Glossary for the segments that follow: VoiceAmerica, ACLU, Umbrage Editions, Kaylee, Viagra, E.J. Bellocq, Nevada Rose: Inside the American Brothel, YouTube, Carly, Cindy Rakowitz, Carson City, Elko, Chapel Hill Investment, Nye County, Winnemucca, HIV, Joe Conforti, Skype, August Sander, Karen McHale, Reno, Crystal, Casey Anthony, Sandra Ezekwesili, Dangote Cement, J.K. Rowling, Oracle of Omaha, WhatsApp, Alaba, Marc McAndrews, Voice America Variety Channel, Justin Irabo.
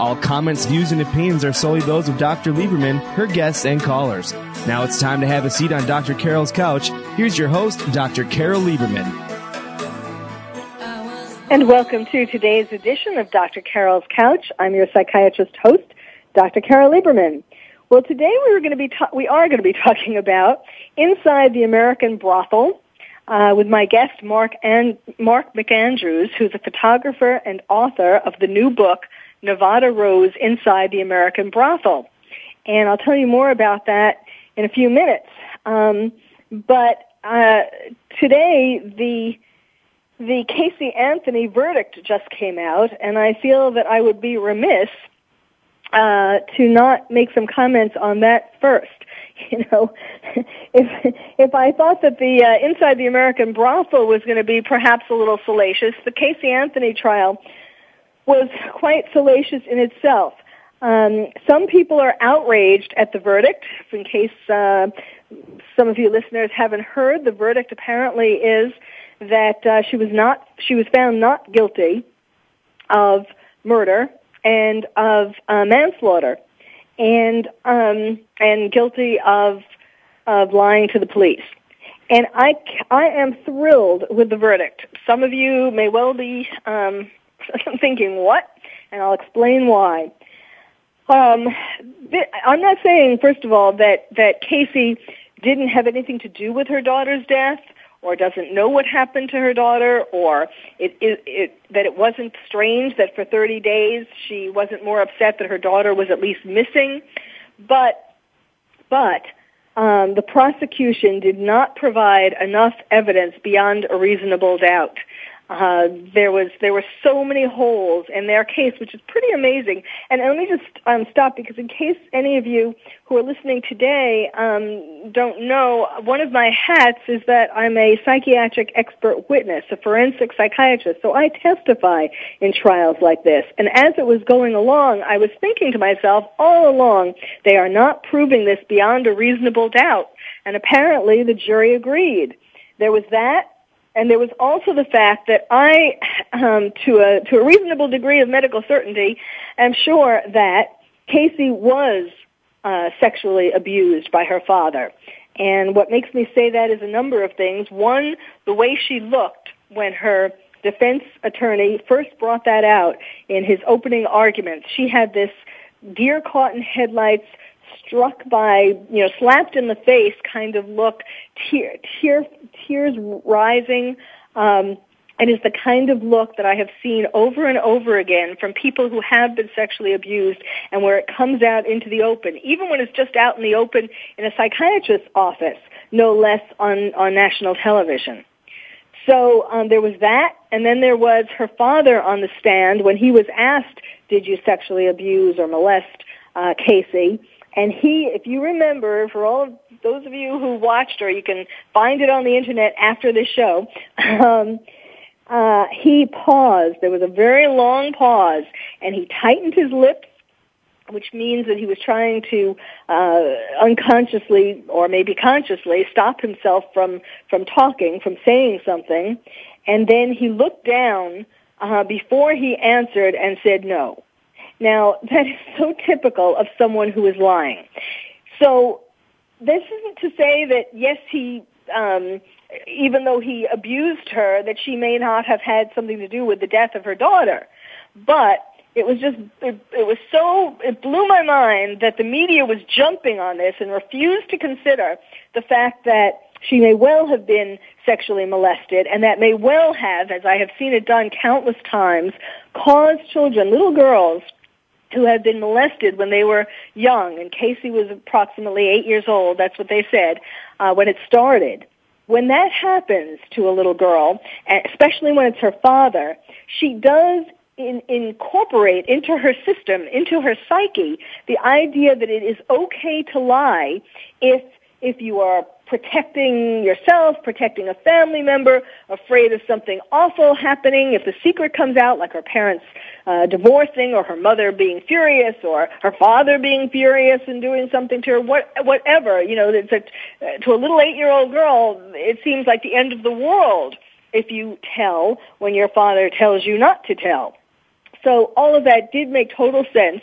All comments, views, and opinions are solely those of Dr. Lieberman, her guests, and callers. Now it's time to have a seat on Dr. Carol's Couch. Here's your host, Dr. Carol Lieberman. And welcome to today's edition of Dr. Carol's Couch. I'm your psychiatrist host, Dr. Carol Lieberman. Well, today we are going to be talking about Inside the American Brothel, with my guest, Marc McAndrews, who's a photographer and author of the new book, Nevada Rose: Inside the American Brothel. And I'll tell you more about that in a few minutes. But today, the Casey Anthony verdict just came out, and I feel that I would be remiss to not make some comments on that first. You know, if I thought that the Inside the American Brothel was going to be perhaps a little salacious, the Casey Anthony trial was quite salacious in itself. Some people are outraged at the verdict. In case some of you listeners haven't heard, the verdict apparently is that she was found not guilty of murder and of manslaughter, and guilty of lying to the police. And I am thrilled with the verdict. Some of you may well be, thinking what? And I'll explain why. I'm not saying, first of all, that Casey didn't have anything to do with her daughter's death, or doesn't know what happened to her daughter, or that it wasn't strange that for 30 days she wasn't more upset that her daughter was at least missing. But the prosecution did not provide enough evidence beyond a reasonable doubt. There were so many holes in their case, which is pretty amazing. And let me just stop, because in case any of you who are listening today don't know, one of my hats is that I'm a psychiatric expert witness, a forensic psychiatrist. So I testify in trials like this. And as it was going along, I was thinking to myself all along, they are not proving this beyond a reasonable doubt. And apparently the jury agreed. There was that. And there was also the fact that I, to a reasonable degree of medical certainty, am sure that Casey was sexually abused by her father. And what makes me say that is a number of things. One, the way she looked when her defense attorney first brought that out in his opening argument. She had this deer caught in headlights, struck by, slapped in the face kind of look, tears rising, and is the kind of look that I have seen over and over again from people who have been sexually abused, and where it comes out into the open, even when it's just out in the open in a psychiatrist's office, no less on national television. So there was that, and then there was her father on the stand when he was asked, did you sexually abuse or molest Casey? And he, if you remember, for all of those of you who watched, or you can find it on the Internet after this show, he paused. There was a very long pause, and he tightened his lips, which means that he was trying to unconsciously, or maybe consciously, stop himself from talking, from saying something. And then he looked down before he answered and said no. Now, that is so typical of someone who is lying. So this isn't to say that, yes, he, even though he abused her, that she may not have had something to do with the death of her daughter. But it was just, it blew my mind that the media was jumping on this and refused to consider the fact that she may well have been sexually molested, and that may well have, as I have seen it done countless times, caused children, little girls, who had been molested when they were young, and Casey was approximately 8 years old, that's what they said, when it started. When that happens to a little girl, especially when it's her father, she does incorporate into her system, into her psyche, the idea that it is okay to lie if you are protecting yourself, protecting a family member, afraid of something awful happening, if the secret comes out, like her parents divorcing, or her mother being furious, or her father being furious and doing something to her, whatever, you know, it's to a little 8-year-old girl, it seems like the end of the world if you tell when your father tells you not to tell. So all of that did make total sense.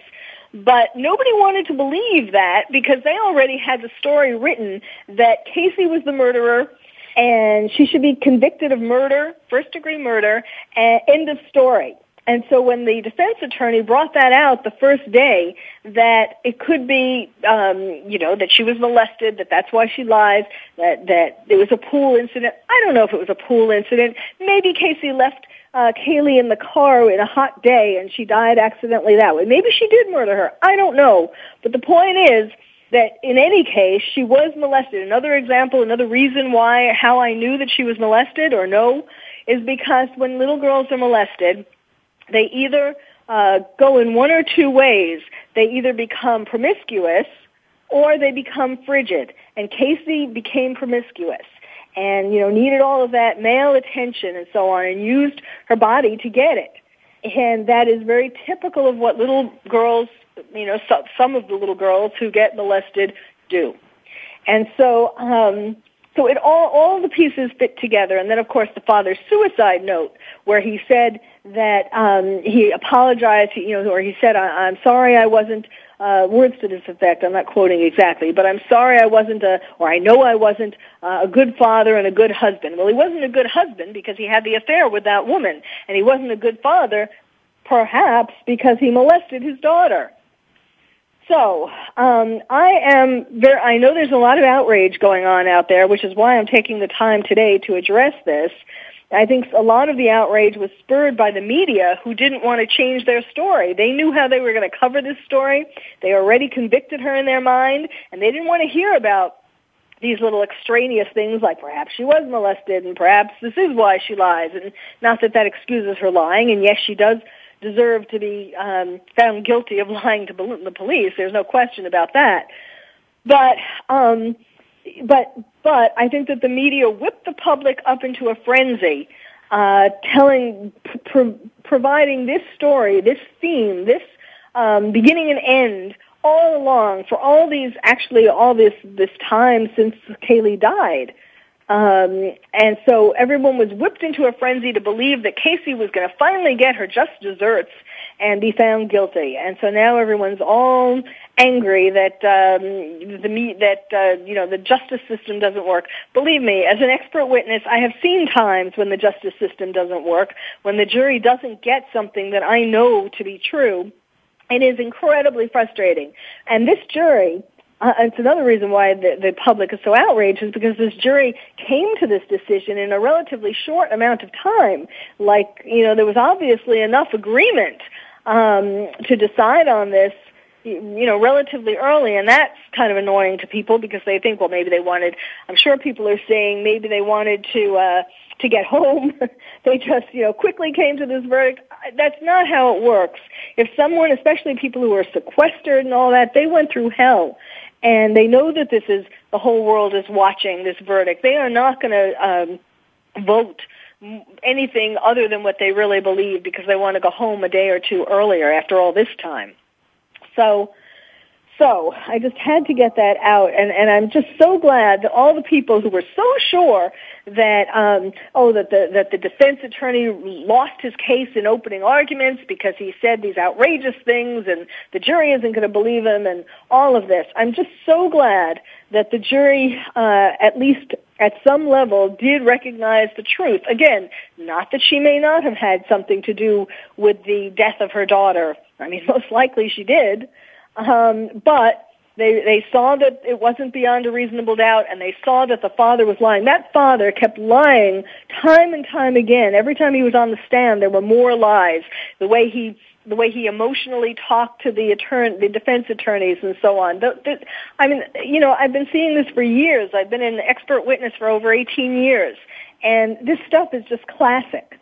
But nobody wanted to believe that because they already had the story written that Casey was the murderer and she should be convicted of murder, first-degree murder, and end of story. And so when the defense attorney brought that out the first day, that it could be, that she was molested, that's why she lies, that it was a pool incident. I don't know if it was a pool incident. Maybe Casey left Kaylee in the car in a hot day and she died accidentally that way. Maybe she did murder her. I don't know. But the point is that in any case, she was molested. Another example, another reason why, how I knew that she was molested or no, is because when little girls are molested, they either go in one or two ways. They either become promiscuous or they become frigid. And Casey became promiscuous. And, needed all of that male attention and so on, and used her body to get it. And that is very typical of what little girls, some of the little girls who get molested do. And so, so it all the pieces fit together. And then, of course, the father's suicide note, where he said that, he apologized, or he said, I'm sorry I wasn't, words to this effect, I'm not quoting exactly, but I'm sorry I wasn't a good father and a good husband. Well, he wasn't a good husband because he had the affair with that woman, and he wasn't a good father, perhaps because he molested his daughter. So, I know there's a lot of outrage going on out there, which is why I'm taking the time today to address this. I think a lot of the outrage was spurred by the media, who didn't want to change their story. They knew how they were going to cover this story. They already convicted her in their mind, and they didn't want to hear about these little extraneous things like perhaps she was molested and perhaps this is why she lies. And not that that excuses her lying, and yes, she does deserve to be found guilty of lying to the police. There's no question about that. But I think that the media whipped the public up into a frenzy, providing this story, this theme, this beginning and end all along for all this time since Kaylee died. And so everyone was whipped into a frenzy to believe that Casey was going to finally get her just desserts and be found guilty. And so now everyone's all angry that the justice system doesn't work. Believe me, as an expert witness, I have seen times when the justice system doesn't work, when the jury doesn't get something that I know to be true. It is incredibly frustrating. And this jury, it's another reason why the public is so outraged, is because this jury came to this decision in a relatively short amount of time. There was obviously enough agreement to decide on this, relatively early, and that's kind of annoying to people because they think, well, maybe they wanted, I'm sure people are saying maybe they wanted to get home. They just, quickly came to this verdict. That's not how it works. If someone, especially people who are sequestered and all that, they went through hell, and they know that the whole world is watching this verdict. They are not going to vote anything other than what they really believe because they want to go home a day or two earlier after all this time. So I just had to get that out, and I'm just so glad that all the people who were so sure that that the defense attorney lost his case in opening arguments because he said these outrageous things and the jury isn't going to believe him and all of this. I'm just so glad that the jury, at least at some level, did recognize the truth. Again, not that she may not have had something to do with the death of her daughter. I mean, most likely she did. But They saw that it wasn't beyond a reasonable doubt, and they saw that the father was lying. That father kept lying time and time again. Every time he was on the stand, there were more lies. The way he emotionally talked to the defense attorneys and so on. I mean, you know, I've been seeing this for years. I've been an expert witness for over 18 years, and this stuff is just classic.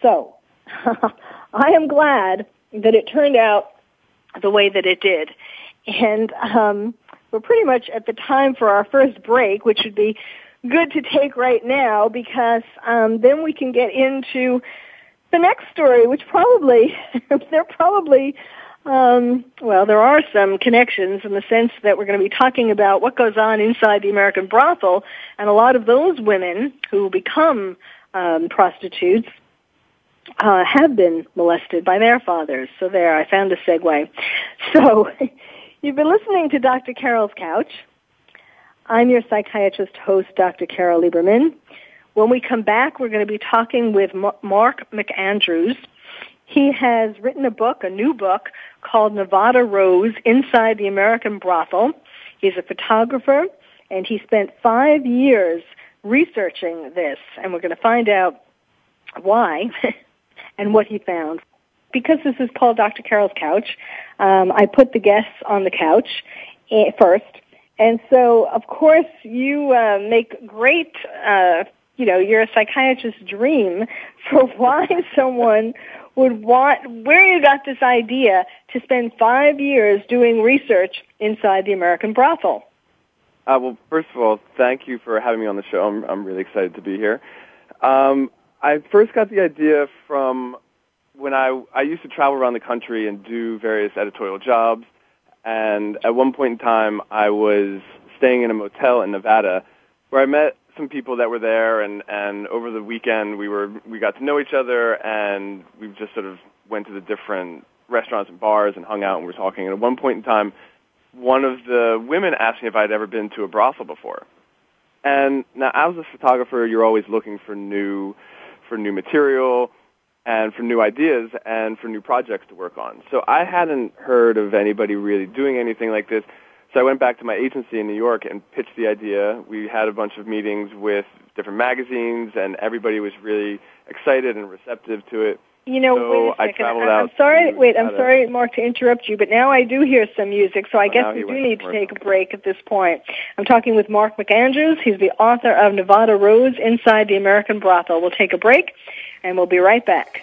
So I am glad that it turned out the way that it did. And we're pretty much at the time for our first break, which would be good to take right now, because then we can get into the next story, which probably, there are some connections in the sense that we're going to be talking about what goes on inside the American brothel, and a lot of those women who become prostitutes have been molested by their fathers. So there, I found a segue. So you've been listening to Dr. Carol's Couch. I'm your psychiatrist host, Dr. Carol Lieberman. When we come back, we're going to be talking with Marc McAndrews. He has written a new book, called Nevada Rose: Inside the American Brothel. He's a photographer, and he spent 5 years researching this, and we're going to find out why and what he found. Because this is called Dr. Carol's Couch, I put the guests on the couch first. And so, of course, you make great, you're a psychiatrist's dream for why someone would want, where you got this idea to spend 5 years doing research inside the American brothel. Well, first of all, thank you for having me on the show. I'm really excited to be here. I first got the idea from when I used to travel around the country and do various editorial jobs, and at one point in time I was staying in a motel in Nevada where I met some people that were there, and over the weekend we got to know each other, and we just sort of went to the different restaurants and bars and hung out and we were talking, and at one point in time one of the women asked me if I'd ever been to a brothel before. And now, as a photographer, you're always looking for new material and for new ideas and for new projects to work on. So I hadn't heard of anybody really doing anything like this. So I went back to my agency in New York and pitched the idea. We had a bunch of meetings with different magazines, and everybody was really excited and receptive to it. You know, so wait a second. I'm sorry, Marc, to interrupt you, but now I do hear some music, so I guess we do need to take a break at this point. I'm talking with Marc McAndrews. He's the author of Nevada Rose: Inside the American Brothel. We'll take a break, and we'll be right back.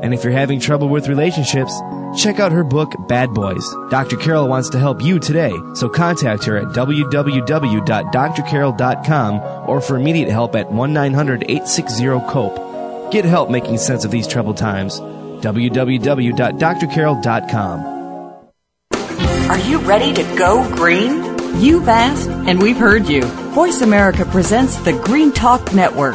And if you're having trouble with relationships, check out her book, Bad Boys. Dr. Carol wants to help you today, so contact her at www.drcarol.com or for immediate help at 1-900-860-COPE. Get help making sense of these troubled times. www.drcarol.com. Are you ready to go green? You've asked, and we've heard you. Voice America presents the Green Talk Network.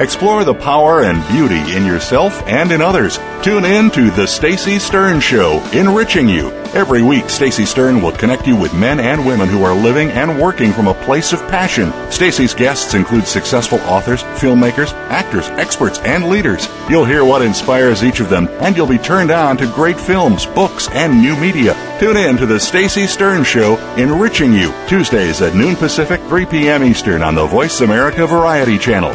Explore the power and beauty in yourself and in others. Tune in to The Stacey Stern Show, enriching you. Every week, Stacey Stern will connect you with men and women who are living and working from a place of passion. Stacey's guests include successful authors, filmmakers, actors, experts, and leaders. You'll hear what inspires each of them, and you'll be turned on to great films, books, and new media. Tune in to The Stacey Stern Show, enriching you, Tuesdays at noon Pacific, 3 p.m. Eastern on the Voice America Variety Channel.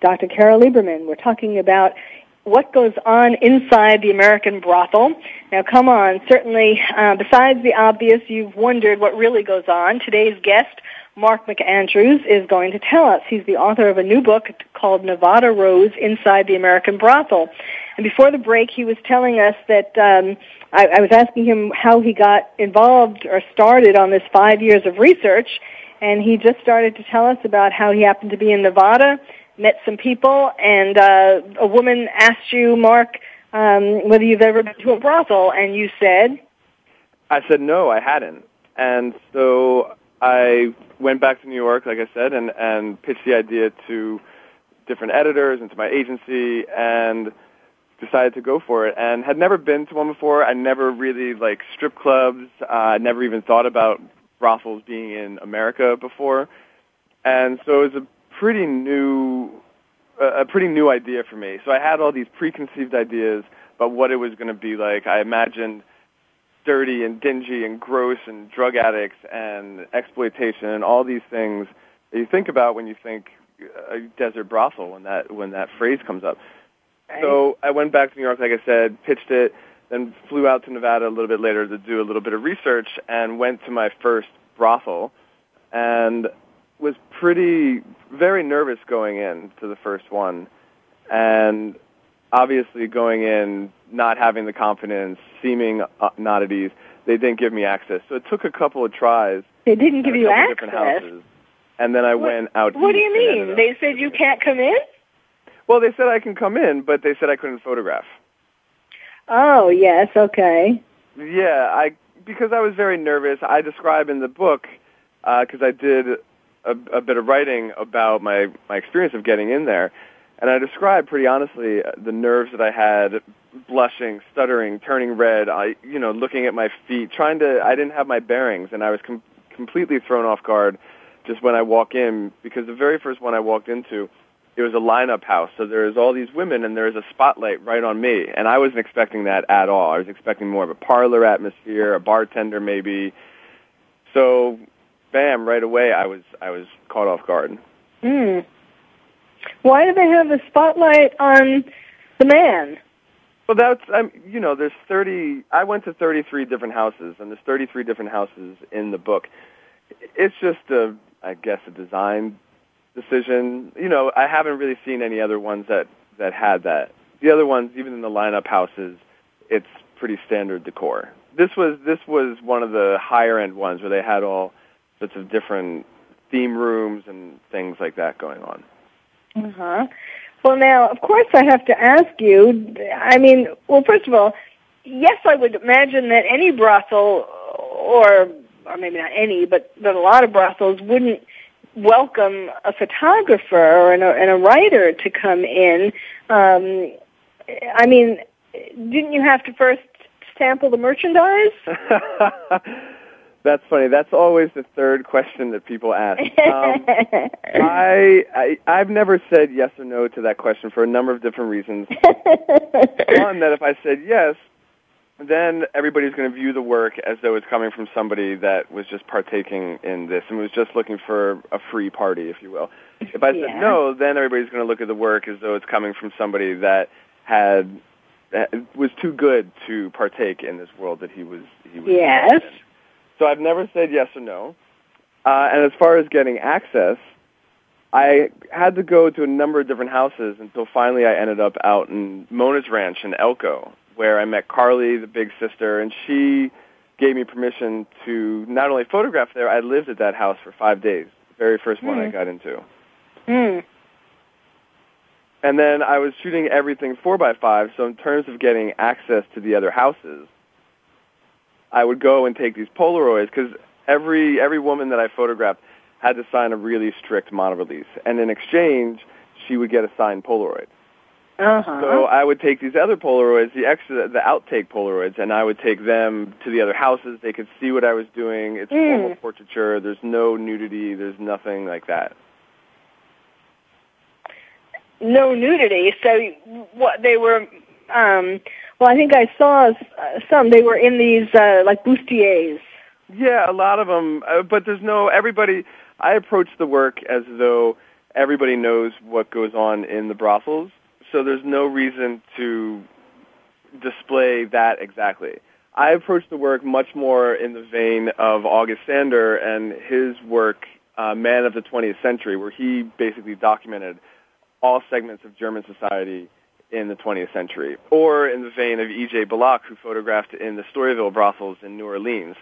Dr. Carol Lieberman. We're talking about what goes on inside the American brothel. Now, come on, certainly, besides the obvious, you've wondered what really goes on. Today's guest, Marc McAndrews, is going to tell us. He's the author of a new book called Nevada Rose: Inside the American Brothel. And before the break, he was telling us that I was asking him how he got involved or started on this 5 years of research, and he just started to tell us about how he happened to be in Nevada, met some people, and a woman asked you, Marc, whether you've ever been to a brothel, and you said? I said, no, I hadn't. And so I went back to New York, like I said, and pitched the idea to different editors and to my agency, and decided to go for it, and had never been to one before. I never really liked strip clubs. I never even thought about brothels being in America before. And so it was a pretty new idea for me. So I had all these preconceived ideas about what it was going to be like. I imagined dirty and dingy and gross and drug addicts and exploitation and all these things that you think about when you think a desert brothel, when that phrase comes up. Right. So I went back to New York, like I said, pitched it, then flew out to Nevada a little bit later to do a little bit of research, and went to my first brothel, and was very nervous going in to the first one, and obviously going in not having the confidence, seeming not at ease. They didn't give me access, so it took a couple of tries. They didn't give you access? Houses, and then I went out. What do you mean? They said you can't come in? Well, they said I can come in, but they said I couldn't photograph. Oh, yes, okay. Yeah, because I was very nervous. I describe in the book, because I did a bit of writing about my experience of getting in there, and I described pretty honestly the nerves that I had, blushing, stuttering, turning red, looking at my feet, I didn't have my bearings, and I was completely thrown off guard just when I walk in, because the very first one I walked into, it was a lineup house, so there's all these women, and there's a spotlight right on me, and I wasn't expecting that at all. I was expecting more of a parlor atmosphere, a bartender maybe, so bam, right away I was caught off guard. Mm. Why do they have the spotlight on the man? Well, there's 30, I went to 33 different houses, and there's 33 different houses in the book. It's just a design decision. I haven't really seen any other ones that had that. The other ones, even in the lineup houses, it's pretty standard decor. This was one of the higher end ones where they had all sorts of different theme rooms and things like that going on. Uh-huh. Well, now, of course I have to ask you, first of all, yes, I would imagine that any brothel, or maybe not any, but that a lot of brothels wouldn't welcome a photographer and a writer to come in. Didn't you have to first sample the merchandise? That's funny. That's always the third question that people ask. I've never said yes or no to that question for a number of different reasons. One, that if I said yes, then everybody's going to view the work as though it's coming from somebody that was just partaking in this and was just looking for a free party, if you will. If I said no, then everybody's going to look at the work as though it's coming from somebody that was too good to partake in this world that he was yes. In. So I've never said yes or no. And as far as getting access, I had to go to a number of different houses until finally I ended up out in Mona's Ranch in Elko, where I met Carly, the big sister, and she gave me permission to not only photograph there, I lived at that house for 5 days, the very first one I got into. And then I was shooting everything 4x5, so in terms of getting access to the other houses, I would go and take these Polaroids, because every woman that I photographed had to sign a really strict model release. And in exchange, she would get a signed Polaroid. So I would take these other Polaroids, the outtake Polaroids, and I would take them to the other houses. They could see what I was doing. It's formal portraiture. There's no nudity. There's nothing like that. No nudity. So what they were, well, I think I saw some. They were in these, like, bustiers. Yeah, a lot of them. But there's no, everybody, I approach the work as though everybody knows what goes on in the brothels. So there's no reason to display that exactly. I approach the work much more in the vein of August Sander and his work, Man of the 20th Century, where he basically documented all segments of German society in the 20th century, or in the vein of E.J. Bellocq, who photographed in the Storyville brothels in New Orleans.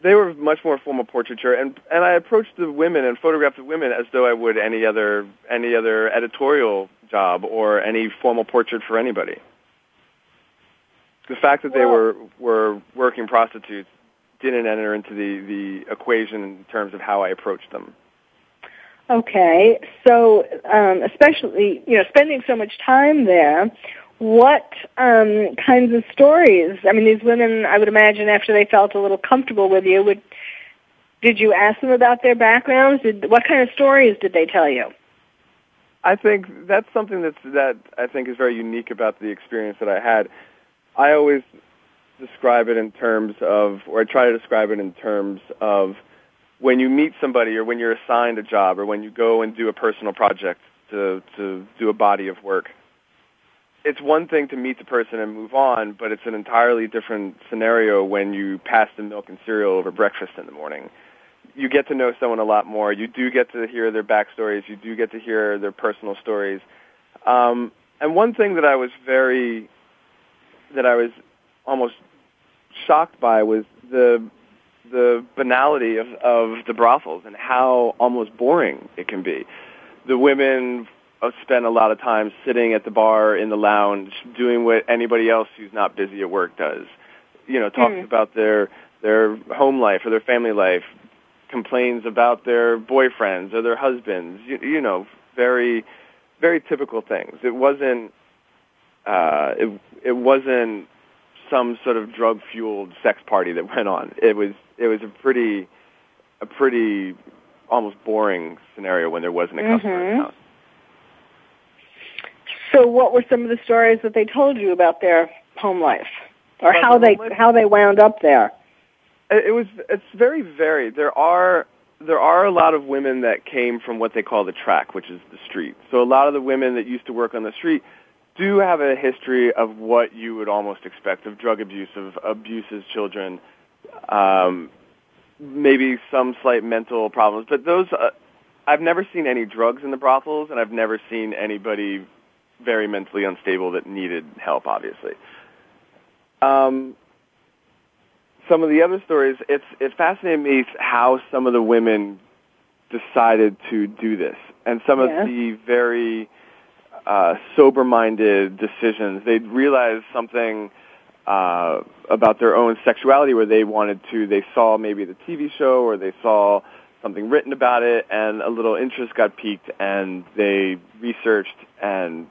They were much more formal portraiture, and I approached the women and photographed the women as though I would any other editorial job or any formal portrait for anybody. The fact that they were working prostitutes didn't enter into the equation in terms of how I approached them. Okay, so especially, you know, spending so much time there, what kinds of stories? I mean, these women, I would imagine, after they felt a little comfortable with you, did you ask them about their backgrounds? What kind of stories did they tell you? I think that's something that I think is very unique about the experience that I had. I always describe it in terms of, or I try to describe it in terms of, when you meet somebody, or when you're assigned a job, or when you go and do a personal project to do a body of work. It's one thing to meet the person and move on, but it's an entirely different scenario when you pass the milk and cereal over breakfast in the morning. You get to know someone a lot more. You do get to hear their backstories. You do get to hear their personal stories. And one thing that I was that I was almost shocked by was the banality of the brothels and how almost boring it can be. The women spend a lot of time sitting at the bar in the lounge doing what anybody else who's not busy at work does. You know, talks about their home life or their family life, complains about their boyfriends or their husbands, you know, very, very typical things. It wasn't it wasn't some sort of drug-fueled sex party that went on. It was a pretty almost boring scenario when there wasn't a customer in the house. So what were some of the stories that they told you about their home life, or how they wound up there? It's very varied. There are a lot of women that came from what they call the track, which is the street. So a lot of the women that used to work on the street do have a history of what you would almost expect, of drug abuse, of abuse as children, maybe some slight mental problems. But those, I've never seen any drugs in the brothels, and I've never seen anybody very mentally unstable that needed help, obviously. Some of the other stories, it fascinated me how some of the women decided to do this, and some of the very sober-minded decisions. They'd realized something about their own sexuality where they saw maybe the TV show, or they saw something written about it, and a little interest got piqued, and they researched and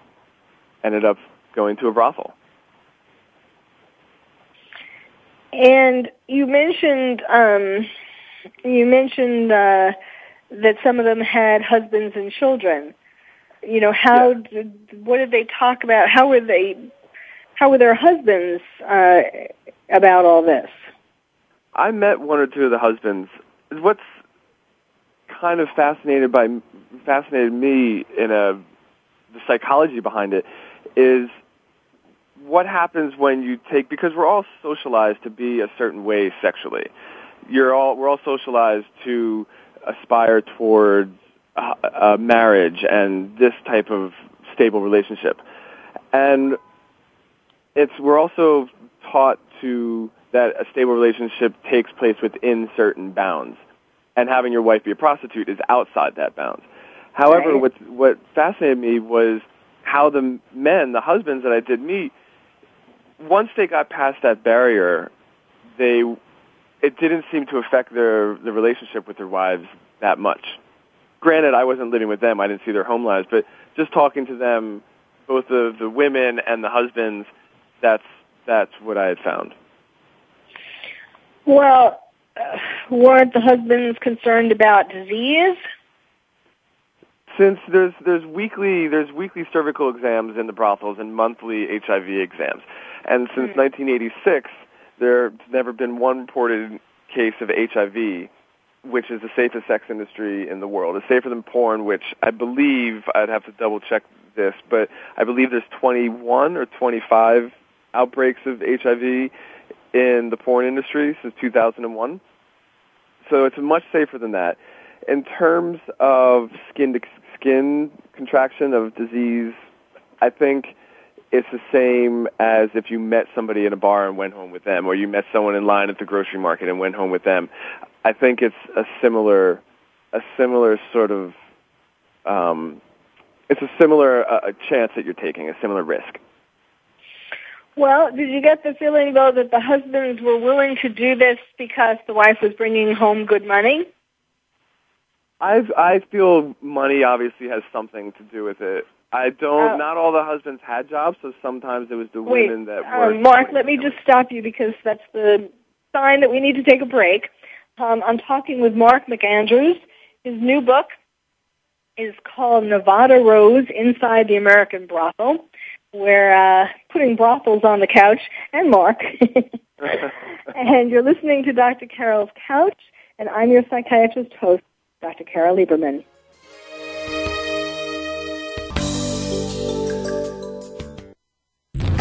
ended up going to a brothel. And you mentioned that some of them had husbands and children. You know, what did they talk about? How were their husbands about all this? I met one or two of the husbands. What's kind of fascinated me in the psychology behind it is what happens when you take, because we're all socialized to be a certain way sexually. We're all socialized to aspire towards marriage and this type of stable relationship. And we're also taught that a stable relationship takes place within certain bounds, and having your wife be a prostitute is outside that bounds. However, right. what fascinated me was how the husbands that I did meet, once they got past that barrier, it didn't seem to affect the relationship with their wives that much. Granted, I wasn't living with them. I didn't see their home lives. But just talking to them, both the women and the husbands, that's what I had found. Well, weren't the husbands concerned about disease? Since there's weekly cervical exams in the brothels and monthly HIV exams, and since 1986, there's never been one reported case of HIV, which is the safest sex industry in the world. It's safer than porn, which I believe, I'd have to double check this, but I believe there's 21 or 25 outbreaks of HIV in the porn industry since 2001. So it's much safer than that. In terms of skin-to-skin contraction of disease, I think it's the same as if you met somebody in a bar and went home with them, or you met someone in line at the grocery market and went home with them. I think it's a similar sort of a chance that you're taking, a similar risk. Well, did you get the feeling, though, that the husbands were willing to do this because the wife was bringing home good money? I feel money obviously has something to do with it. Not all the husbands had jobs, so sometimes it was the women that were... Mark, let me just stop you because that's the sign that we need to take a break. I'm talking with Marc McAndrews. His new book is called Nevada Rose: Inside the American Brothel. We're putting brothels on the couch, and Mark. And you're listening to Dr. Carol's Couch, and I'm your psychiatrist host, Dr. Carol Lieberman.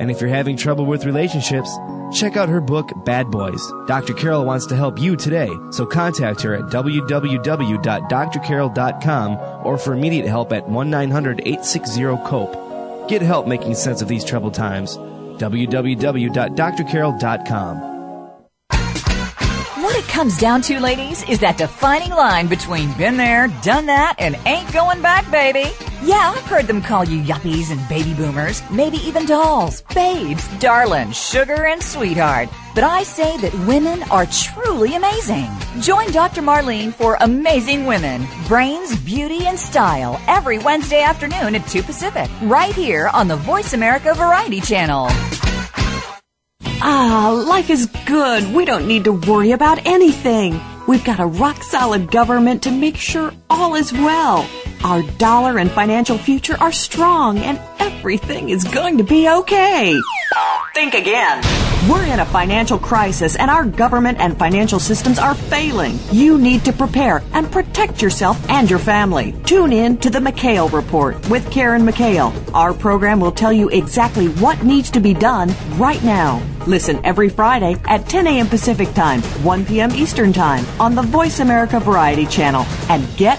And if you're having trouble with relationships, check out her book, Bad Boys. Dr. Carol wants to help you today, so contact her at www.drcarol.com or for immediate help at 1-900-860-COPE. Get help making sense of these troubled times. www.drcarol.com. What it comes down to, ladies, is that defining line between been there, done that, and ain't going back, baby. Yeah, I've heard them call you yuppies and baby boomers, maybe even dolls, babes, darling, sugar, and sweetheart. But I say that women are truly amazing. Join Dr. Marlene for Amazing Women, Brains, Beauty, and Style every Wednesday afternoon at 2 Pacific, right here on the Voice America Variety Channel. Ah, life is good. We don't need to worry about anything. We've got a rock-solid government to make sure all is well. Our dollar and financial future are strong, and everything is going to be okay. Think again. We're in a financial crisis, and our government and financial systems are failing. You need to prepare and protect yourself and your family. Tune in to The McHale Report with Karen McHale. Our program will tell you exactly what needs to be done right now. Listen every Friday at 10 a.m. Pacific Time, 1 p.m. Eastern Time on the Voice America Variety Channel. And get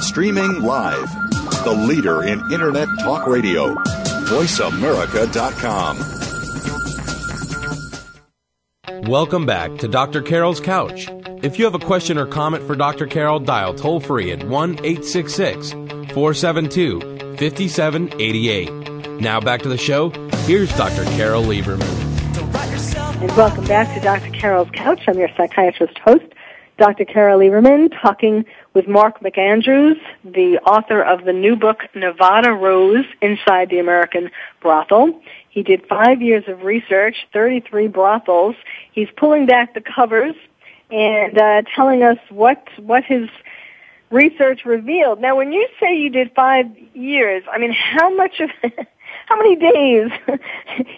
Streaming live. The leader in Internet talk radio. VoiceAmerica.com. Welcome back to Dr. Carol's Couch. If you have a question or comment for Dr. Carol, dial toll free at 1-866-472-5788. Now back to the show. Here's Dr. Carol Lieberman. And welcome back to Dr. Carol's Couch. I'm your psychiatrist host, Dr. Carol Lieberman, talking with Marc McAndrews, the author of the new book, Nevada Rose: Inside the American Brothel. He did 5 years of research, 33 brothels. He's pulling back the covers and telling us what his research revealed. Now, when you say you did 5 years, I mean, how much of how many days?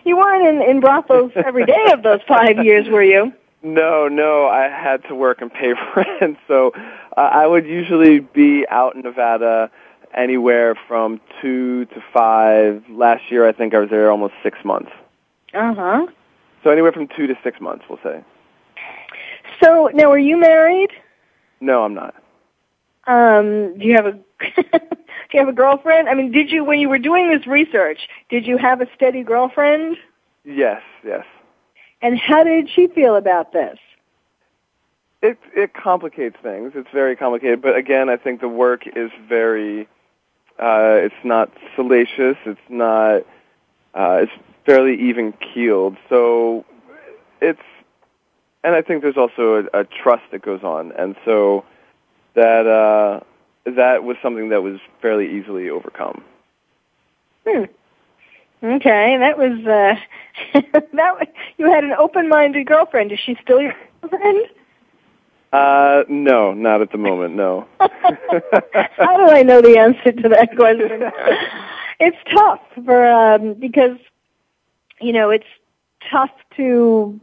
You weren't in brothels every day of those 5 years, were you? No, I had to work and pay rent, so I would usually be out in Nevada anywhere from 2 to 5. Last year, I think I was there almost 6 months. Uh-huh. So anywhere from 2 to 6 months, we'll say. So, now, are you married? No, I'm not. Do you have a girlfriend? I mean, did you, when you were doing this research, did you have a steady girlfriend? Yes. And how did she feel about this? It complicates things. It's very complicated. But again, I think the work is very, it's not salacious. It's not, it's fairly even keeled. So it's, and I think there's also a trust that goes on. And so that was something that was fairly easily overcome. Okay, that was you had an open-minded girlfriend. Is she still your girlfriend? No, not at the moment. No. How do I know the answer to that question? It's tough for because you know it's tough to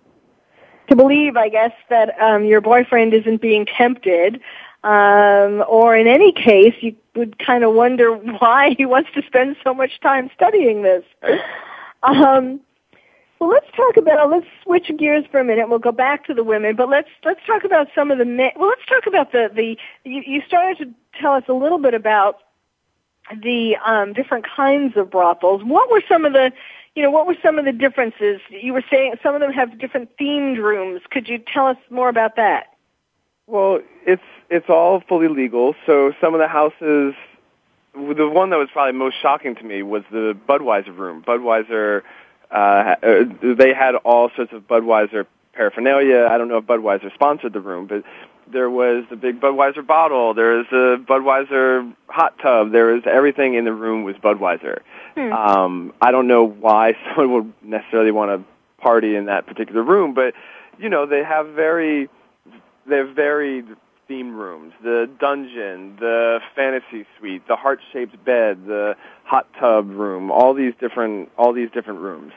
believe, I guess, that your boyfriend isn't being tempted. Or in any case, you would kind of wonder why he wants to spend so much time studying this. Well, let's switch gears for a minute. We'll go back to the women, but let's talk about some of the men. Well, let's talk about you started to tell us a little bit about the different kinds of brothels. What were some of the differences? You were saying some of them have different themed rooms. Could you tell us more about that? Well, it's all fully legal. So some of the houses, the one that was probably most shocking to me was the Budweiser room. Budweiser, they had all sorts of Budweiser paraphernalia. I don't know if Budweiser sponsored the room, but there was the big Budweiser bottle. There was a Budweiser hot tub. There was everything in the room was Budweiser. I don't know why someone would necessarily want to party in that particular room, but, you know, they're varied theme rooms, the dungeon, the fantasy suite, the heart-shaped bed, the hot tub room, all these different rooms.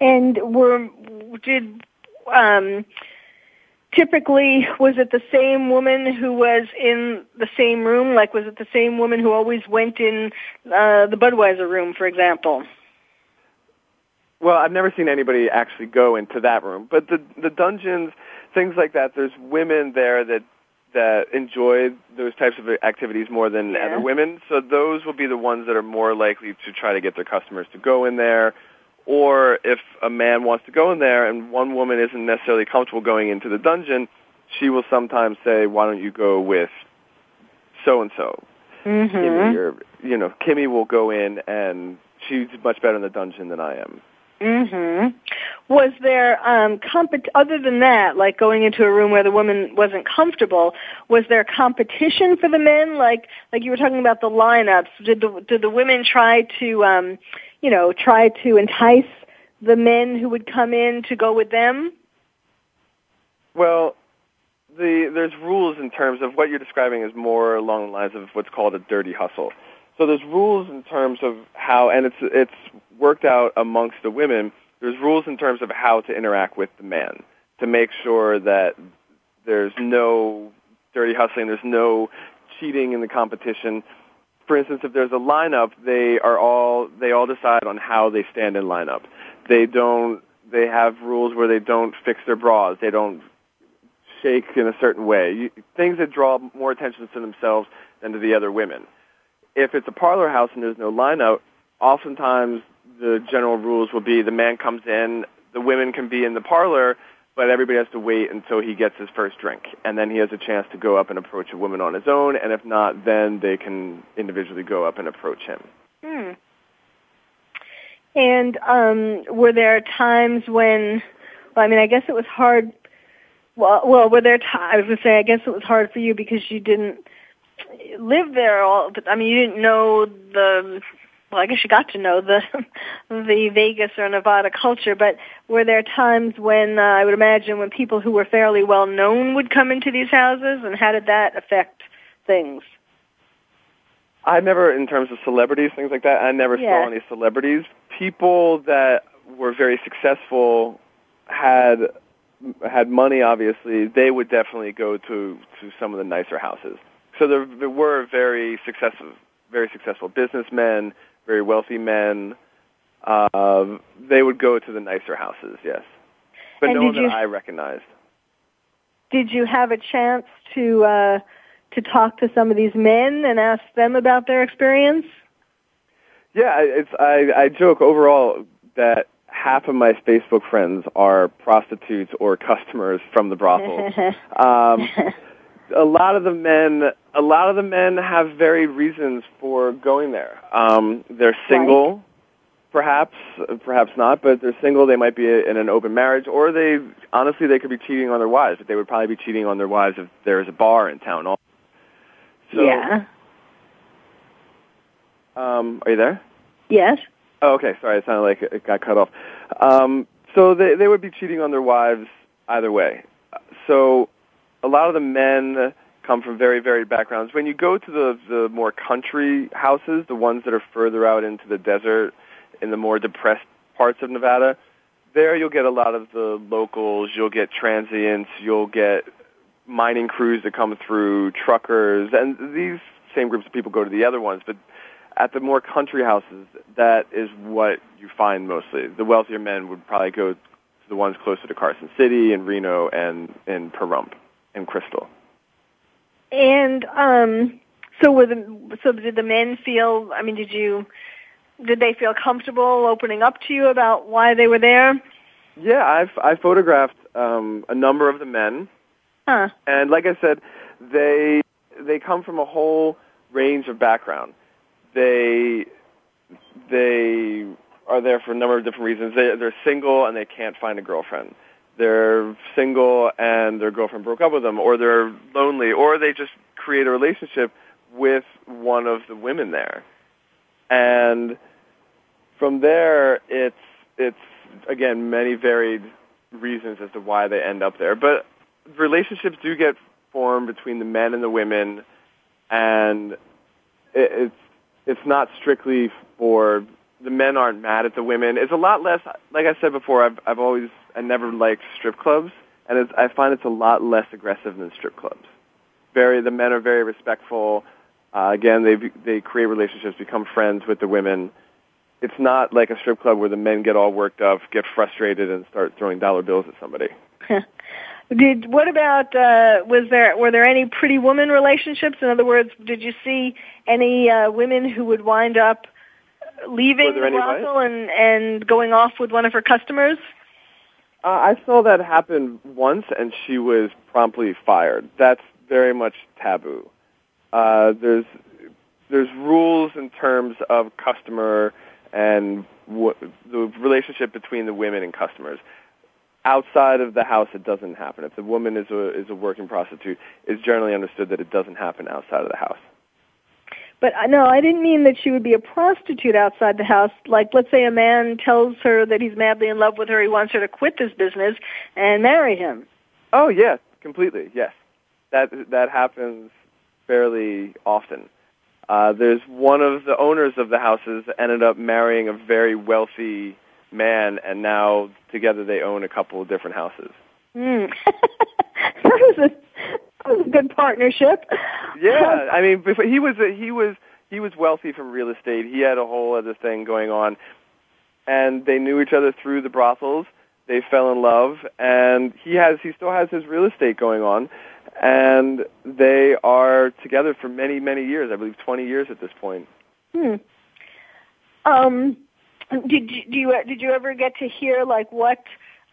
And typically, was it the same woman who was in the same room? Like, was it the same woman who always went in the Budweiser room, for example? Well, I've never seen anybody actually go into that room, but the dungeons, things like that, there's women there that enjoy those types of activities more than other women, so those will be the ones that are more likely to try to get their customers to go in there. Or if a man wants to go in there and one woman isn't necessarily comfortable going into the dungeon, she will sometimes say, "Why don't you go with so-and-so?" Mm-hmm. Kimmy, Kimmy will go in, and she's much better in the dungeon than I am. Mm-hmm. Was there, other than that, like going into a room where the woman wasn't comfortable, was there competition for the men? Like you were talking about the lineups, did the women try to, try to entice the men who would come in to go with them? Well, there's rules in terms of what you're describing is more along the lines of what's called a dirty hustle. So there's rules in terms of how, and it's worked out amongst the women, there's rules in terms of how to interact with the man to make sure that there's no dirty hustling, there's no cheating in the competition. For instance, if there's a lineup, they all decide on how they stand in lineup. They have rules where they don't fix their bras, they don't shake in a certain way, things that draw more attention to themselves than to the other women. If it's a parlor house and there's no lineup, oftentimes the general rules will be the man comes in, the women can be in the parlor, but everybody has to wait until he gets his first drink, and then he has a chance to go up and approach a woman on his own, and if not, then they can individually go up and approach him. Hmm. And were there times when, well, I mean, I guess it was hard, well were there times, I was going to say, I guess it was hard for you because you didn't live there all, but I mean, you didn't know the, well, I guess you got to know the Vegas or Nevada culture, but were there times when, I would imagine, when people who were fairly well-known would come into these houses, and how did that affect things? I never, in terms of celebrities, things like that, I never saw any celebrities. People that were very successful had money, obviously. They would definitely go to some of the nicer houses. So there were very successful businessmen, very wealthy men. They would go to the nicer houses, yes. But no one that I recognized. Did you have a chance to talk to some of these men and ask them about their experience? Yeah, I joke overall that half of my Facebook friends are prostitutes or customers from the brothel. A lot of the men have varied reasons for going there. They're single, perhaps not, but they're single. They might be in an open marriage, or they could be cheating on their wives. But they would probably be cheating on their wives if there is a bar in town. So, yeah. Are you there? Yes. Oh, okay. Sorry, it sounded like it got cut off. So they would be cheating on their wives either way. So a lot of the men come from very varied backgrounds. When you go to the more country houses, the ones that are further out into the desert, in the more depressed parts of Nevada, there you'll get a lot of the locals, you'll get transients, you'll get mining crews that come through, truckers, and these same groups of people go to the other ones. But at the more country houses, that is what you find mostly. The wealthier men would probably go to the ones closer to Carson City and Reno and in Pahrump and Crystal. And so did the men feel? I mean, did they feel comfortable opening up to you about why they were there? Yeah, I photographed a number of the men, and like I said, they come from a whole range of background. They are there for a number of different reasons. They're single and they can't find a girlfriend. They're single and their girlfriend broke up with them, or they're lonely, or they just create a relationship with one of the women there. And from there, it's again, many varied reasons as to why they end up there. But relationships do get formed between the men and the women, and it's not strictly for... The men aren't mad at the women. It's a lot less, like I said before, I never liked strip clubs, and I find it's a lot less aggressive than strip clubs. The men are very respectful. Again, they create relationships, become friends with the women. It's not like a strip club where the men get all worked up, get frustrated, and start throwing dollar bills at somebody. What about, were there any pretty woman relationships? In other words, did you see any women who would wind up leaving the brothel and going off with one of her customers? I saw that happen once, and she was promptly fired. That's very much taboo. There's rules in terms of customer and the relationship between the women and customers. Outside of the house, it doesn't happen. If the woman is a working prostitute, it's generally understood that it doesn't happen outside of the house. But no, I didn't mean that she would be a prostitute outside the house. Like, let's say a man tells her that he's madly in love with her, he wants her to quit this business and marry him. Oh, yes, completely, yes. That happens fairly often. There's one of the owners of the houses ended up marrying a very wealthy man, and now together they own a couple of different houses. Mm. That was a good partnership. Yeah, I mean, he was wealthy from real estate. He had a whole other thing going on, and they knew each other through the brothels. They fell in love, and he still has his real estate going on, and they are together for many, many years. I believe 20 years at this point. Did you ever get to hear like what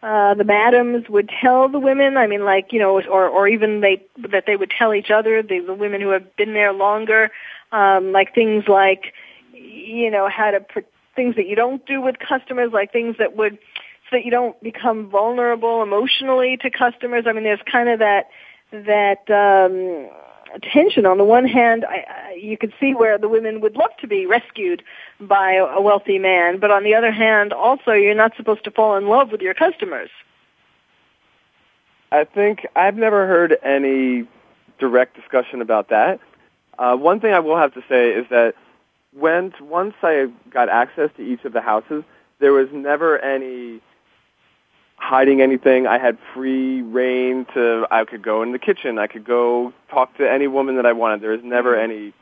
the madams would tell the women? I mean, like, you know, or even that they would tell each other, the women who have been there longer, like things like, you know, how to things that you don't do with customers, like things that would. So that you don't become vulnerable emotionally to customers. I mean, there's kind of that tension. On the one hand, you could see where the women would love to be rescued by a wealthy man, but on the other hand, also, you're not supposed to fall in love with your customers. I think I've never heard any direct discussion about that. One thing I will have to say is that once I got access to each of the houses, there was never any hiding anything. I had free reign I could go in the kitchen. I could go talk to any woman that I wanted. There was never any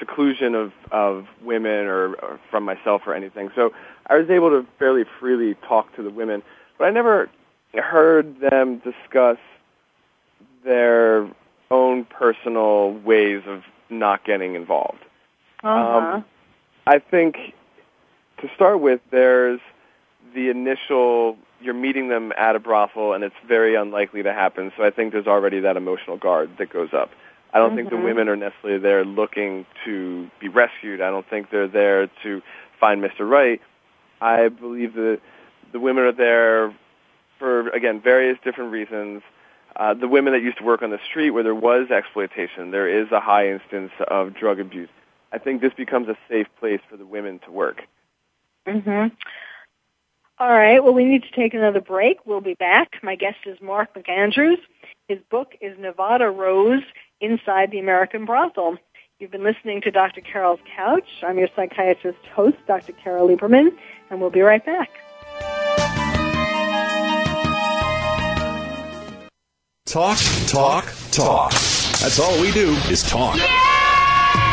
seclusion of women or from myself or anything. So I was able to fairly freely talk to the women. But I never heard them discuss their own personal ways of not getting involved. I think, to start with, there's the initial, you're meeting them at a brothel, and it's very unlikely to happen, so I think there's already that emotional guard that goes up. I don't think the women are necessarily there looking to be rescued. I don't think they're there to find Mr. Right. I believe that the women are there for, again, various different reasons. The women that used to work on the street where there was exploitation, there is a high instance of drug abuse. I think this becomes a safe place for the women to work. All right, well, we need to take another break. We'll be back. My guest is Marc McAndrews. His book is Nevada Rose: Inside the American Brothel. You've been listening to Dr. Carol's Couch. I'm your psychiatrist host, Dr. Carol Lieberman, and we'll be right back. Talk, talk, talk. That's all we do is talk. Yeah!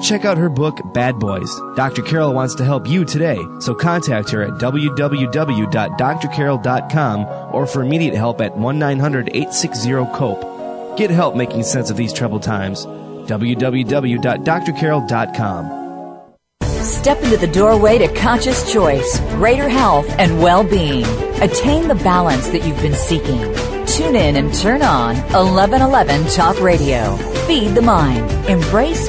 check out her book, Bad Boys. Dr. Carol wants to help you today, so contact her at www.drcarol.com or for immediate help at 1-900-860-COPE. Get help making sense of these troubled times. www.drcarol.com. Step into the doorway to conscious choice, greater health, and well-being. Attain the balance that you've been seeking. Tune in and turn on 1111 Talk Radio. Feed the mind. Embrace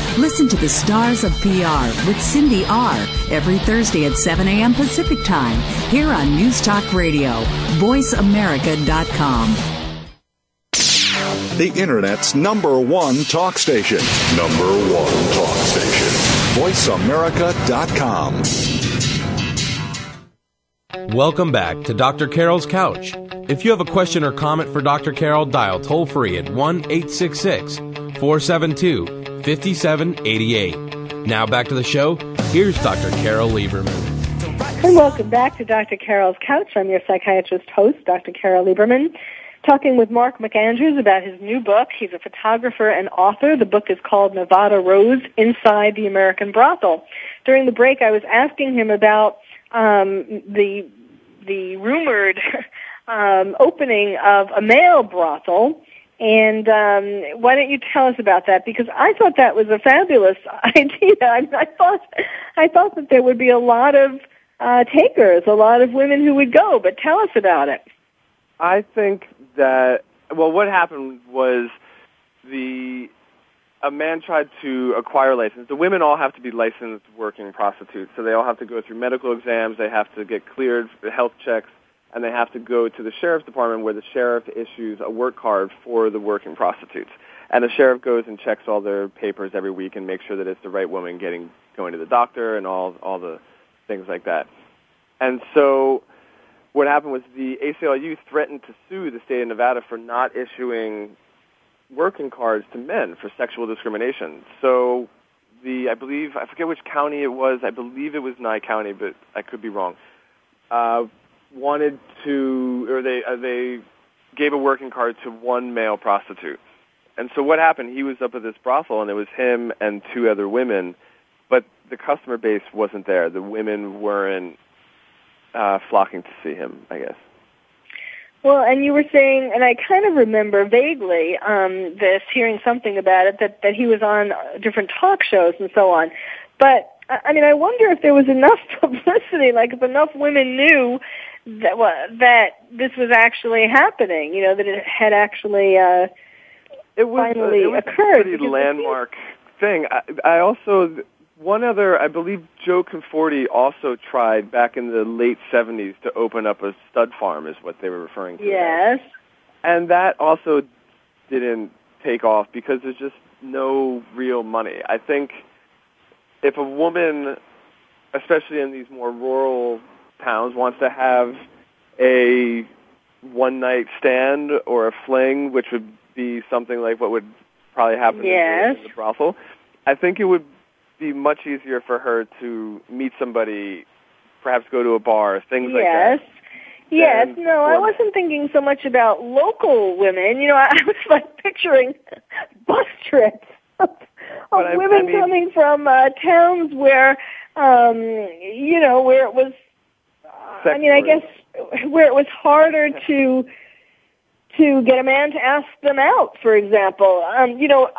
Listen to the Stars of PR with Cindy R. every Thursday at 7 a.m. Pacific Time here on News Talk Radio, voiceamerica.com. The Internet's #1 talk station. #1 talk station. voiceamerica.com. Welcome back to Dr. Carol's Couch. If you have a question or comment for Dr. Carol, dial toll-free at 1-866- 472-5788. Now back to the show. Here's Dr. Carol Lieberman. And welcome back to Dr. Carol's Couch. I'm your psychiatrist host, Dr. Carol Lieberman, talking with Marc McAndrews about his new book. He's a photographer and author. The book is called Nevada Rose: Inside the American Brothel. During the break, I was asking him about the rumored opening of a male brothel. And why don't you tell us about that? Because I thought that was a fabulous idea. I thought that there would be a lot of takers, a lot of women who would go, but tell us about it. I think that, well, what happened was a man tried to acquire a license. The women all have to be licensed working prostitutes, so they all have to go through medical exams, they have to get cleared for health checks, and they have to go to the sheriff's department where the sheriff issues a work card for the working prostitutes. And the sheriff goes and checks all their papers every week and makes sure that it's the right woman going to the doctor and all the things like that. And so what happened was the ACLU threatened to sue the state of Nevada for not issuing working cards to men for sexual discrimination. So I forget which county it was. I believe it was Nye County, but I could be wrong. They gave a working card to one male prostitute. And so what happened? He was up at this brothel, and it was him and two other women. But the customer base wasn't there. The women weren't flocking to see him, I guess. Well, and you were saying, and I kind of remember vaguely this, hearing something about it, that he was on different talk shows and so on. But, I mean, I wonder if there was enough publicity, like if enough women knew that this was actually happening, you know, that it had actually it was occurred. It was a pretty landmark thing. I believe Joe Conforti also tried back in the late 70s to open up a stud farm is what they were referring to. Yes. And that also didn't take off because there's just no real money. I think if a woman, especially in these more rural towns, wants to have a one-night stand or a fling, which would be something like what would probably happen in the brothel, I think it would be much easier for her to meet somebody, perhaps go to a bar, things like that. Yes. No, I wasn't thinking so much about local women. You know, I was like picturing bus trips of women coming from towns where, you know, where it was, I mean, I guess where it was harder to get a man to ask them out, for example. You know,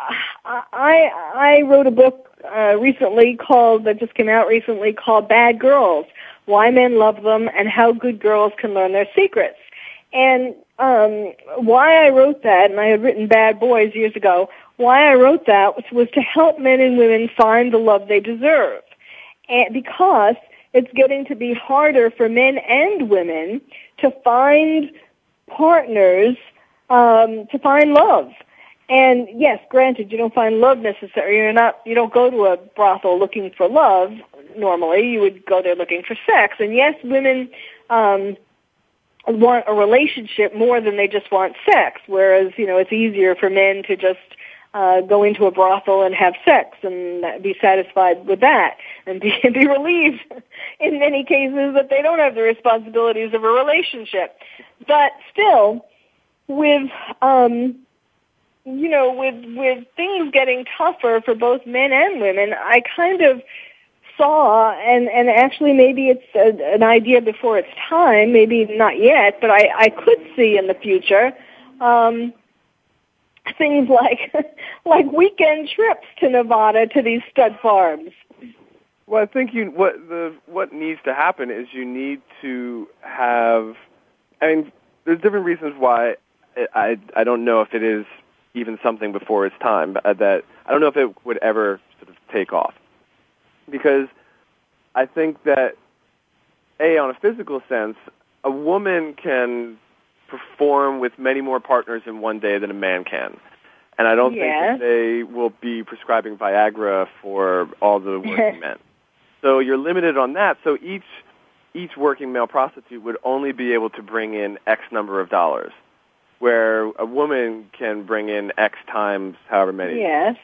I wrote a book that just came out recently called Bad Girls: Why Men Love Them and How Good Girls Can Learn Their Secrets. And why I wrote that, and I had written Bad Boys years ago, why I wrote that was to help men and women find the love they deserve. And because it's getting to be harder for men and women to find partners, to find love. And yes, granted, you don't find love necessarily. You don't go to a brothel looking for love. Normally, you would go there looking for sex. And yes, women want a relationship more than they just want sex. Whereas, you know, it's easier for men to just go into a brothel and have sex and be satisfied with that and be relieved in many cases that they don't have the responsibilities of a relationship. But still, with you know, with things getting tougher for both men and women, I kind of saw, and actually maybe it's an idea before its time, maybe not yet, but I could see in the future things like weekend trips to Nevada to these stud farms. Well, I think what needs to happen is you need to have. I mean, there's different reasons why I don't know if it is even something before its time, that I don't know if it would ever sort of take off. Because I think that, on a physical sense, a woman can perform with many more partners in one day than a man can. And I don't think that they will be prescribing Viagra for all the working men. So you're limited on that. So each working male prostitute would only be able to bring in X number of dollars. where a woman can bring in X times however many. Yes.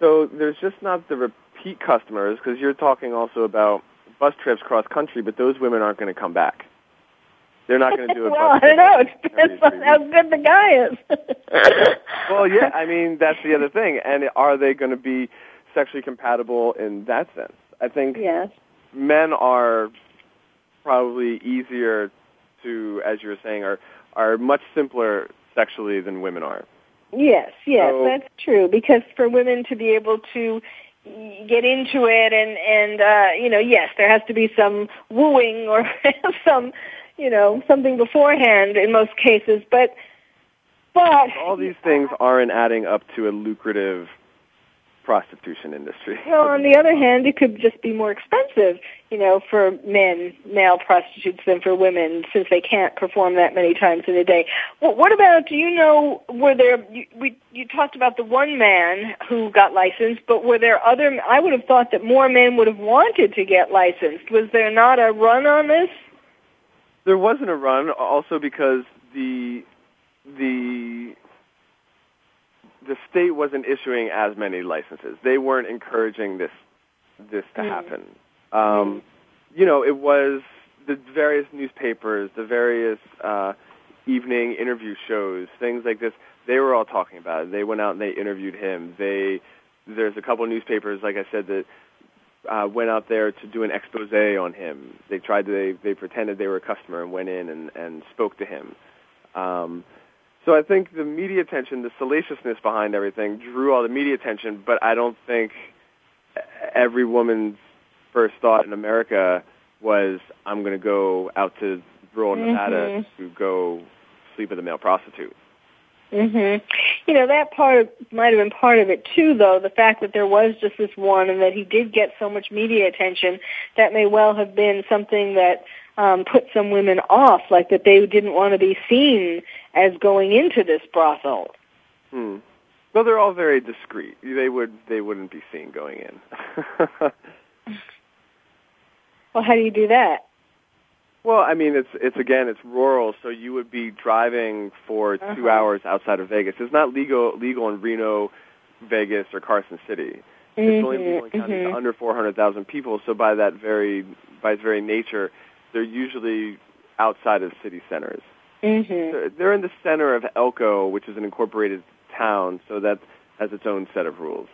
So there's just not the repeat customers, because you're talking also about bus trips cross-country, but those women aren't going to come back. They're not going to do it. Well, I don't know. It depends on how good the guy is. Well, yeah, I mean, that's the other thing. And are they going to be sexually compatible in that sense? I think men are probably easier to, as you were saying, are much simpler sexually than women are. Yes, yes, so, that's true. Because for women to be able to get into it and you know, yes, there has to be some wooing or some... you know, something beforehand in most cases, but all these things aren't adding up to a lucrative prostitution industry. Well, on the other hand, it could just be more expensive, you know, for men, male prostitutes than for women, since they can't perform that many times in a day. Well, what about, do you know, were there, you talked about the one man who got licensed, but were there other, I would have thought that more men would have wanted to get licensed. Was there not a run on this? There wasn't a run, also because the state wasn't issuing as many licenses. They weren't encouraging this to happen. You know, it was the various newspapers, the various evening interview shows, things like this. They were all talking about it. They went out and they interviewed him. There's a couple of newspapers, like I said, that went out there to do an expose on him. They pretended they were a customer and went in and spoke to him. So I think the media attention, the salaciousness behind everything, drew all the media attention, but I don't think every woman's first thought in America was, I'm going to go out to rural Nevada to go sleep with a male prostitute. You know, that might have been part of it, too, though, the fact that there was just this one and that he did get so much media attention, that may well have been something that put some women off, like that they didn't want to be seen as going into this brothel. Well, they're all very discreet. They wouldn't be seen going in. Well, how do you do that? Well, I mean, it's again, it's rural, so you would be driving for 2 hours outside of Vegas. It's not legal in Reno, Vegas, or Carson City. It's only legal in counties to under 400,000 people. So by that by its very nature, they're usually outside of city centers. They're in the center of Elko, which is an incorporated town, so that has its own set of rules.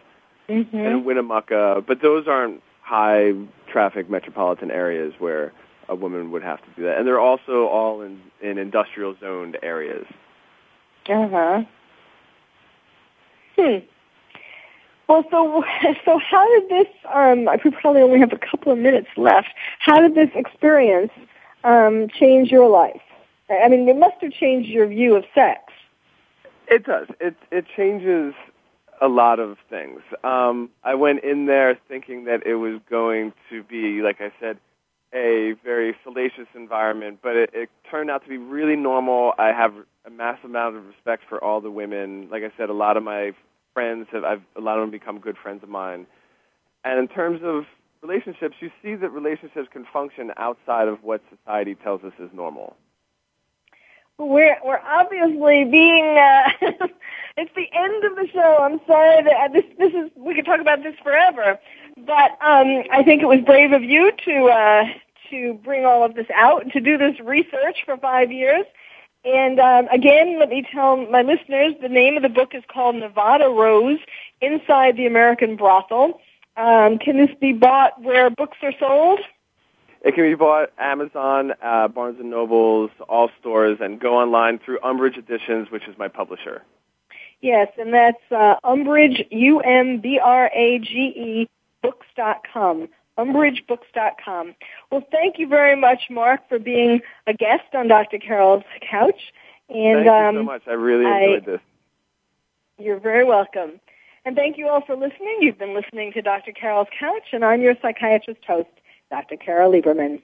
And Winnemucca, but those aren't high traffic metropolitan areas where a woman would have to do that. And they're also all in industrial-zoned areas. Well, so how did this, we probably only have a couple of minutes left, how did this experience change your life? I mean, it must have changed your view of sex. It does. It changes a lot of things. I went in there thinking that it was going to be, like I said, a very salacious environment, but it turned out to be really normal. I have a massive amount of respect for all the women. Like I said, a lot of my friends a lot of them become good friends of mine. And in terms of relationships, you see that relationships can function outside of what society tells us is normal. We're obviously being, it's the end of the show. I'm sorry that this is, we could talk about this forever, but I think it was brave of you to bring all of this out and to do this research for 5 years. And again, let me tell my listeners, the name of the book is called Nevada Rose: Inside the American Brothel. Can this be bought where books are sold? It can be bought Amazon, Barnes & Nobles, all stores, and go online through Umbrage Editions, which is my publisher. Yes, and that's Umbrage, Umbrage, books.com, umbridgebooks.com. Well, thank you very much, Marc, for being a guest on Dr. Carol's Couch. And, thank you so much. I really enjoyed this. You're very welcome. And thank you all for listening. You've been listening to Dr. Carol's Couch, and I'm your psychiatrist host, Dr. Carol Lieberman.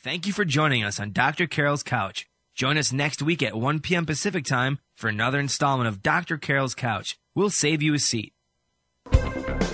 Thank you for joining us on Dr. Carol's Couch. Join us next week at 1 p.m. Pacific Time for another installment of Dr. Carol's Couch. We'll save you a seat.